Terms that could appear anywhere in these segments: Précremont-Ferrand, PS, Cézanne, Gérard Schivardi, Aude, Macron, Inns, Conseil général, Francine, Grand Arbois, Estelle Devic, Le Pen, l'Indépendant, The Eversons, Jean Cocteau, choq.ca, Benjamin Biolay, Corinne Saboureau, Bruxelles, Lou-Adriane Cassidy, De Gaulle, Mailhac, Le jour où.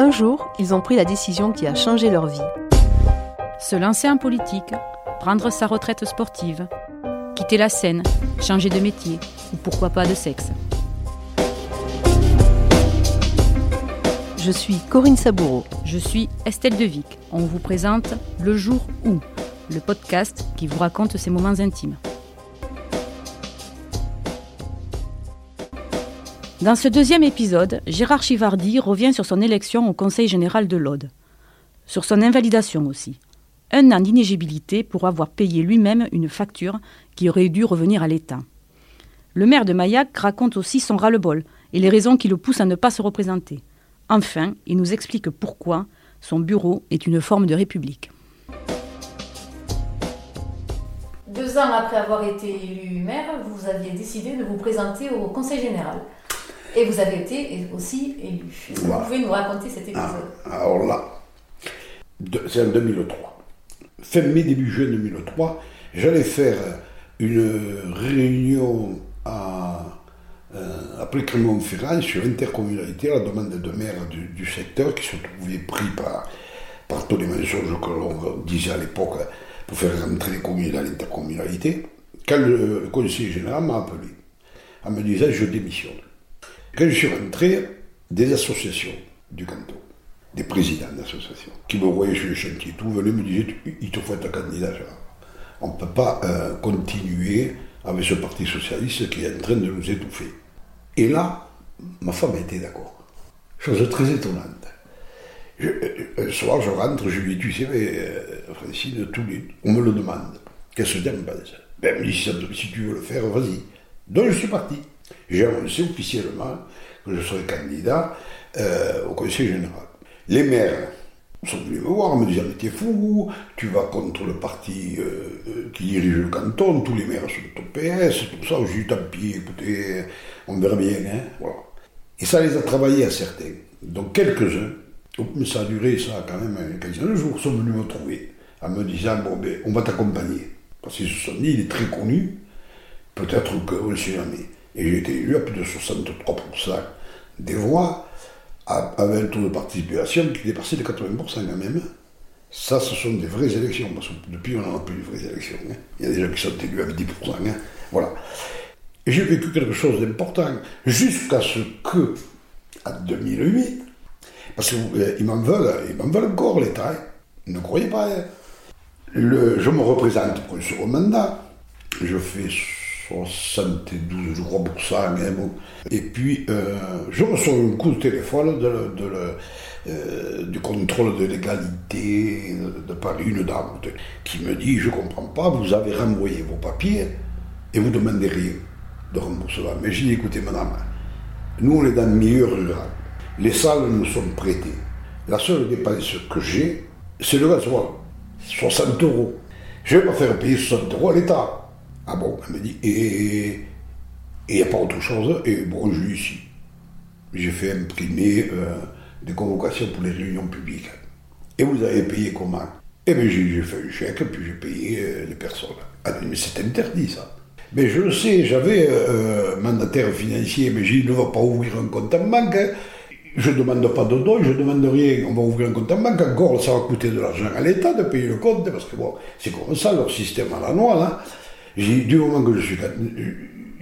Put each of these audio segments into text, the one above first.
Un jour, ils ont pris la décision qui a changé leur vie. Se lancer en politique, prendre sa retraite sportive, quitter la scène, changer de métier ou pourquoi pas de sexe. Je suis Corinne Saboureau. Je suis Estelle Devic. On vous présente Le jour où, le podcast qui vous raconte ces moments intimes. Dans ce deuxième épisode, Gérard Schivardi revient sur son élection au Conseil général de l'Aude. Sur son invalidation aussi. 1 an d'inéligibilité pour avoir payé lui-même une facture qui aurait dû revenir à l'État. Le maire de Mailhac raconte aussi son ras-le-bol et les raisons qui le poussent à ne pas se représenter. Enfin, il nous explique pourquoi son bureau est une forme de république. 2 ans après avoir été élu maire, vous aviez décidé de vous présenter au Conseil général. Et vous avez été aussi élu. Est-ce que vous pouvez nous raconter cet épisode? Alors là, c'est en 2003. Fin mai, début juin 2003, j'allais faire une réunion à Précremont-Ferrand sur intercommunalité, à la demande de maire du secteur qui se trouvait pris par tous les mensonges que l'on disait à l'époque pour faire rentrer les communes dans l'intercommunalité. Quand le conseiller général m'a appelé en me disant « je démissionne ». Quand je suis rentré, des associations du canton, des présidents d'associations, qui me voyaient sur le chantier, tout venaient me disaient « il te faut être candidat, Gérard. On ne peut pas continuer avec ce parti socialiste qui est en train de nous étouffer ». Et là, ma femme était d'accord. Chose très étonnante. Un soir, je rentre, je lui dis « tu sais, mais, Francine, on me le demande. Qu'est-ce que tu en penses ? » « Ben, si tu veux le faire, vas-y. » Donc je suis parti. J'ai annoncé officiellement que je serais candidat au Conseil général. Les maires sont venus me voir en me disant « t'es fou, tu vas contre le parti qui dirige le canton, tous les maires sont au PS, tout ça, j'ai dit tant pis, écoutez, on verra bien. Hein. » Voilà. Et ça les a travaillés à certains, donc quelques-uns, mais ça a duré ça quand même une quinzaine de jours, sont venus me trouver en me disant « bon ben, on va t'accompagner ». Parce qu'ils se sont dit « il est très connu, peut-être qu'on ne sait jamais ». Et j'ai été élu à plus de 63% des voix, avec un taux de participation qui dépassait les 80% quand même. Ça, ce sont des vraies élections, parce que depuis, on n'en a plus de vraies élections. Hein. Il y a des gens qui sont élus avec 10%. Hein. Voilà. Et j'ai vécu quelque chose d'important, jusqu'à ce que, en 2008, parce qu'ils m'en veulent encore, l'État. Hein. Ne croyez pas. Hein. Je me représente pour un second mandat. Je fais 72, je crois, pour ça, même. Et puis, je reçois un coup de téléphone du contrôle de l'égalité de Paris, une dame, qui me dit « je comprends pas, vous avez renvoyé vos papiers et vous demandez rien de remboursement. » Mais j'ai dit « écoutez, madame, nous on est dans le milieu rural, les salles nous sont prêtées. La seule dépense que j'ai, c'est le gasoil, 60 €. Je ne vais pas faire payer 60 € à l'État. » Ah bon, elle me dit, et il n'y a pas autre chose. Et bon, je suis ici. J'ai fait imprimer des convocations pour les réunions publiques. Et vous avez payé comment? Eh bien, j'ai fait un chèque, puis j'ai payé les personnes. Ah mais c'est interdit, ça. Mais je le sais, j'avais mandataire financier, mais j'ai dit, ne va pas ouvrir un compte en banque. Hein. Je ne demande pas de dons, je ne demande rien. On va ouvrir un compte en banque. Encore, ça va coûter de l'argent à l'État de payer le compte, parce que bon, c'est comme ça, leur système à la noix, là. J'ai dit, du moment que je suis candidat,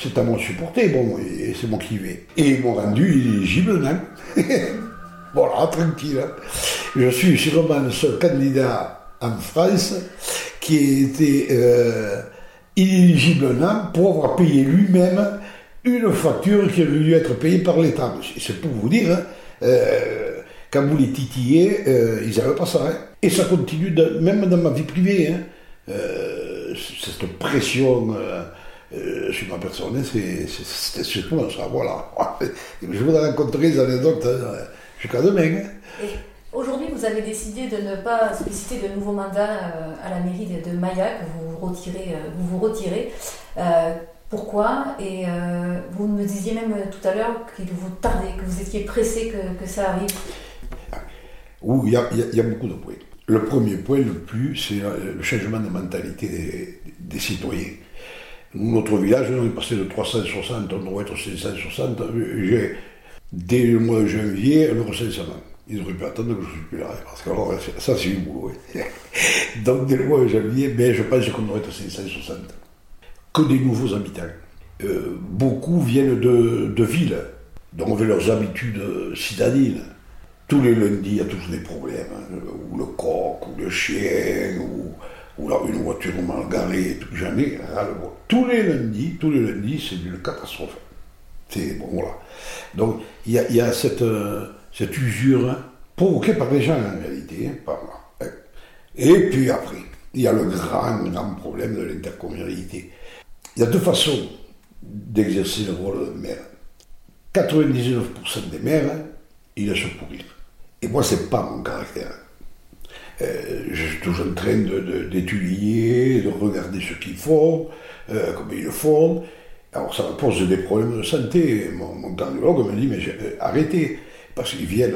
c'est à moi de supporter, bon, et c'est moi qui vais. Et ils m'ont rendu éligible, hein. Voilà, tranquille. Hein. Je suis sûrement le seul candidat en France qui a été éligible, hein, pour avoir payé lui-même une facture qui a dû être payée par l'État. C'est pour vous dire, hein, quand vous les titillez, ils n'avaient pas ça. Hein. Et ça continue, même dans ma vie privée. Hein. Cette pression sur ma personne, c'est surtout ça, voilà. Je vous raconterai les anecdotes jusqu'à demain. Hein. Aujourd'hui, vous avez décidé de ne pas solliciter de nouveau mandat à la mairie de Mailhac, vous vous retirez. Pourquoi ? Et vous me disiez même tout à l'heure qu'il vous tardait, que vous étiez pressé que ça arrive. Oui, il y a beaucoup de bruit. Le premier point le plus, c'est le changement de mentalité des citoyens. Notre village, on est passé de 360, on doit être 560. Dès le mois de janvier, le recensement. Ils auraient pu attendre que je suis plus là, parce que alors, ça c'est du boulot. Hein. Donc dès le mois de janvier, ben, je pense qu'on aurait tous les 160. Que des nouveaux habitants. Beaucoup viennent de villes, donc on avait leurs habitudes citadines. Tous les lundis, il y a toujours des problèmes, hein, ou le coq, ou le chien, ou là, une voiture mal garée, j'en ai ras-le-bol. Tous les lundis, c'est une catastrophe. C'est bon, voilà. Donc il y a cette usure provoquée par les gens en réalité, hein, par là. Et puis après, il y a le grand problème de l'intercommunalité. Il y a deux façons d'exercer le rôle de maire. 99% des maires, ils laissent pourrir. Et moi, c'est pas mon caractère. Je suis toujours en train d'étudier, de regarder ce qu'ils font, comment ils le font. Alors ça me pose des problèmes de santé. Mon cardiologue me dit, mais arrêtez. Parce qu'il vient,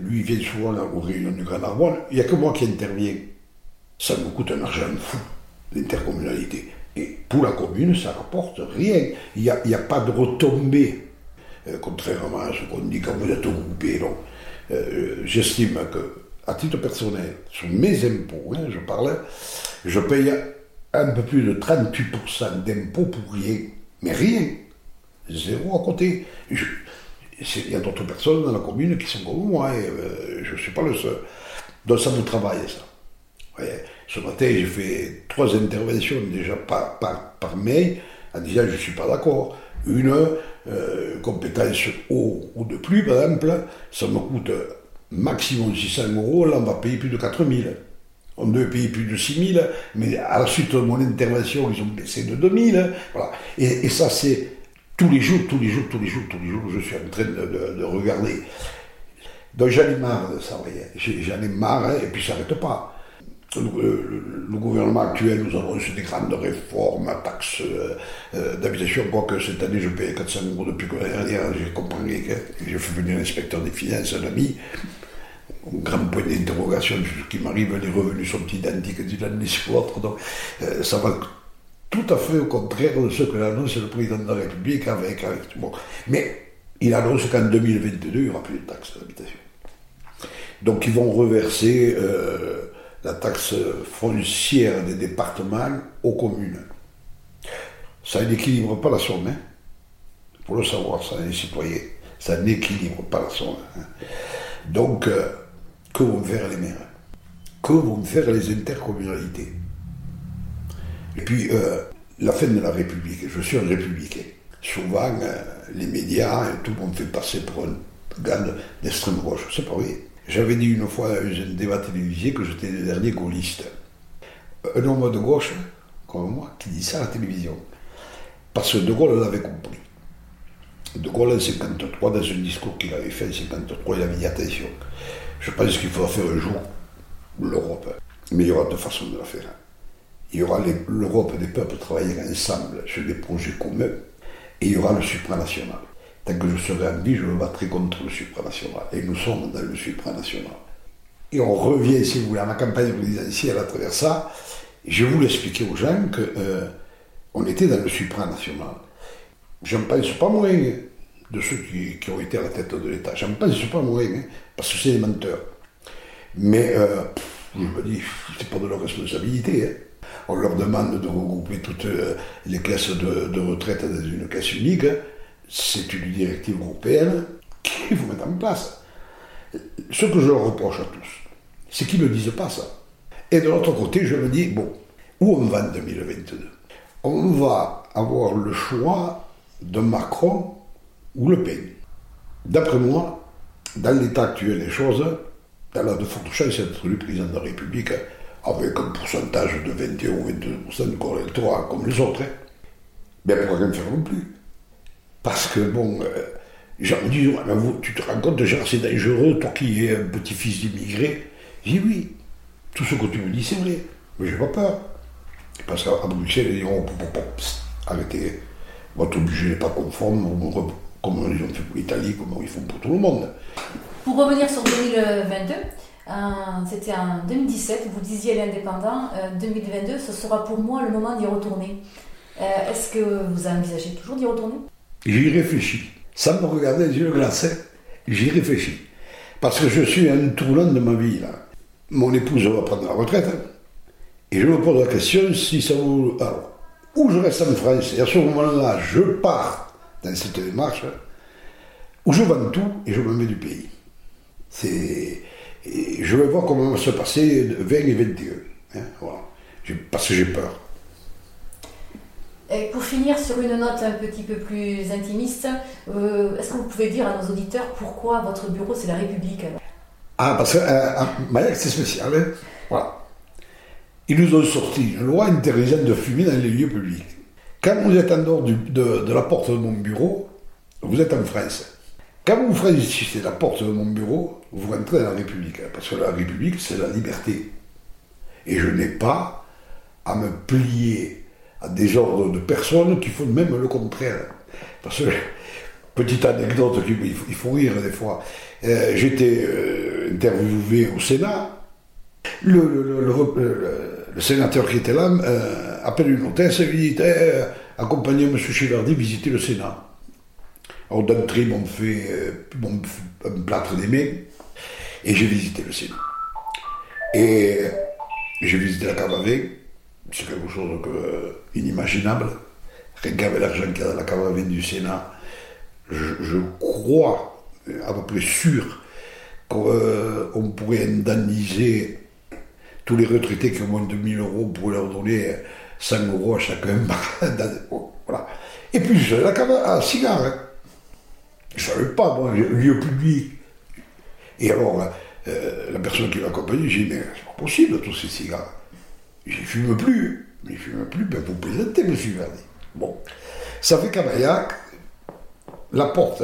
lui, il vient souvent aux réunions du Grand Arbois. Il n'y a que moi qui interviens. Ça me coûte un argent fou, l'intercommunalité. Et pour la commune, ça ne rapporte rien. Il n'y a pas de retombée. Contrairement à ce qu'on dit quand vous êtes groupé. Donc, j'estime que, à titre personnel, sur mes impôts, hein, je paye un peu plus de 38% d'impôts pour rien. Mais rien. Zéro à côté. Il y a d'autres personnes dans la commune qui sont comme moi. Et, je ne suis pas le seul. Donc ça me travaille, ça. Ce matin, j'ai fait 3 interventions déjà par mail en disant je ne suis pas d'accord. Une compétence eau ou de pluie, par exemple, ça me coûte maximum 600 €, là on va payer plus de 4 000. On devait payer plus de 6 000, mais à la suite de mon intervention, ils ont baissé de 2 000. Voilà. Et ça, c'est tous les jours, je suis en train de regarder. Donc j'en ai marre de ça, vous voyez. J'en ai marre, hein, et puis ça n'arrête pas. Le gouvernement actuel nous annonce des grandes réformes, taxes d'habitation, quoique cette année je paye 400 € depuis que l'année dernière, j'ai compris, hein, j'ai fait venir l'inspecteur des finances, un ami, un grand point d'interrogation sur ce qui m'arrive, les revenus sont identiques d'une année sur l'autre, donc ça va tout à fait au contraire de ce que l'annonce le président de la République avec tout le monde. Mais il annonce qu'en 2022, il n'y aura plus de taxes d'habitation. Donc ils vont reverser la taxe foncière des départements aux communes. Ça n'équilibre pas la somme, hein. Il faut le savoir, ça, les citoyens. Ça n'équilibre pas la somme. Hein. Donc, que vont faire les maires ? Que vont faire les intercommunalités ? Et puis, la fin de la République. Je suis un républicain. Souvent, les médias, tout le monde fait passer pour un gars d'extrême gauche. C'est pas vrai. J'avais dit une fois à un débat télévisé que j'étais le dernier gaulliste. Un homme de gauche, comme moi, qui dit ça à la télévision. Parce que De Gaulle l'avait compris. De Gaulle, en 53, dans un discours qu'il avait fait en 53, il avait dit attention, je pense qu'il faudra faire un jour l'Europe. Mais il y aura deux façons de la faire. Il y aura l'Europe des peuples travailler ensemble sur des projets communs, et il y aura le supranational. Tant que je serai en vie, je me battrai contre le supranational. Et nous sommes dans le supranational. Et on revient, si vous voulez, à ma campagne présidentielle à travers ça. Je voulais expliquer aux gens qu'on était dans le supranational. J'en pense pas moins de ceux qui ont été à la tête de l'État. J'en pense pas moins, hein, parce que c'est des menteurs. Mais je me dis, c'est pas de leur responsabilité. Hein. On leur demande de regrouper toutes les classes de retraite dans une caisse unique. C'est une directive européenne qu'il faut mettre en place. Ce que je leur reproche à tous, c'est qu'ils ne disent pas ça. Et de l'autre côté, je me dis, bon, où on va en 2022 ? On va avoir le choix de Macron ou Le Pen. D'après moi, dans l'état actuel des choses, elle a de fortes chances d'être élu président de la République avec un pourcentage de 21 ou 22% de corps électoral comme les autres. Mais elle ne pourra rien faire non plus. Parce que, bon, j'en dis, ouais, mais vous, tu te rends compte, genre, c'est dangereux, toi qui es un petit-fils d'immigré. Je dis oui, tout ce que tu me dis, c'est vrai, mais j'ai pas peur. Parce qu'à Bruxelles, ils diront, arrêtez, votre budget n'est pas conforme, comme ils ont fait pour l'Italie, comme ils font pour tout le monde. Pour revenir sur 2022, c'était en 2017, vous disiez l'Indépendant, 2022, ce sera pour moi le moment d'y retourner. Est-ce que vous envisagez toujours d'y retourner ? J'y réfléchis. Sans me regarder les yeux glacés, j'y réfléchis. Parce que je suis un tournant de ma vie, là. Mon épouse va prendre la retraite, hein, et je me pose la question si ça vaut... Alors, où je reste en France, et à ce moment-là, je pars dans cette démarche, où je vends tout et je me mets du pays. C'est... Et je vais voir comment va se passer 20 et 22. Hein, voilà. Parce que j'ai peur. Et pour finir sur une note un petit peu plus intimiste, est-ce que vous pouvez dire à nos auditeurs pourquoi votre bureau c'est la République ? Ah, parce que Mailhac c'est spécial. Hein, voilà. Ils nous ont sorti une loi interdisant de fumer dans les lieux publics. Quand vous êtes en dehors de la porte de mon bureau, vous êtes en France. Quand vous franchissez la porte de mon bureau, vous rentrez dans la République. Parce que la République, c'est la liberté. Et je n'ai pas à me plier à des ordres de personnes qui font même le contraire. Parce que, petite anecdote, il faut rire des fois, j'étais interviewé au Sénat. Le sénateur qui était là appelle une hôtesse et lui dit « Accompagnez M. Schivardi visiter le Sénat ». Alors d'un trim, on fait un plâtre des mains, et j'ai visité le Sénat. Et j'ai visité la cave à vin, c'est quelque chose inimaginable. Regardez l'argent qu'il y a dans la cave à vin du Sénat. Je crois, à peu près sûr, qu'on pourrait indemniser tous les retraités qui ont moins de 1 000 euros, pour leur donner 100 € à chacun. Voilà. Et puis la cave à cigares. Hein. Je ne savais pas, moi, lieu public. Et alors, la personne qui m'a accompagné, j'ai dit, mais c'est pas possible, tous ces cigares. Je ne fume plus, ben vous plaisantez, monsieur Verdi. Bon, ça fait qu'à Mailhac, la porte,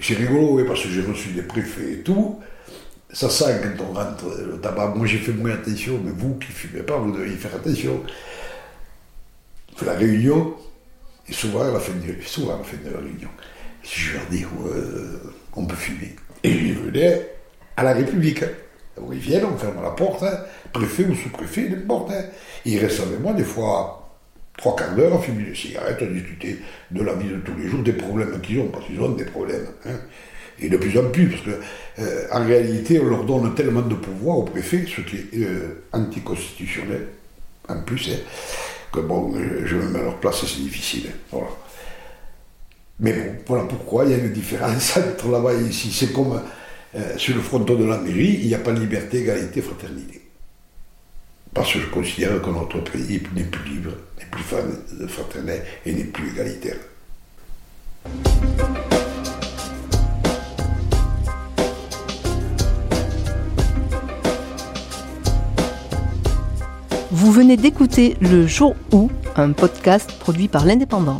c'est rigolo, parce que j'ai reçu des préfets et tout, ça sent quand on rentre le tabac. Moi, j'ai fait moins attention, mais vous qui ne fumez pas, vous devez y faire attention. On fait la réunion, et souvent à la fin de la réunion, je leur dis on peut fumer. Et ils venaient à la République. Alors ils viennent, on ferme la porte, hein, préfet ou sous-préfet, n'importe. Hein. Ils restent avec moi des fois 3/4 d'heure à fumer des cigarettes, à discuter de la vie de tous les jours, des problèmes qu'ils ont, parce qu'ils ont des problèmes. Hein. Et de plus en plus, parce qu'en réalité, on leur donne tellement de pouvoir au préfet, ce qui est anticonstitutionnel, en plus, hein, que bon, je me mets à leur place, c'est difficile. Hein, voilà. Mais bon, voilà pourquoi il y a une différence entre là-bas et ici. C'est comme sur le fronton de la mairie, il n'y a pas de liberté, égalité, fraternité. Parce que je considère que notre pays n'est plus libre, n'est plus fraternel et n'est plus égalitaire. Vous venez d'écouter Le jour où, un podcast produit par l'Indépendant.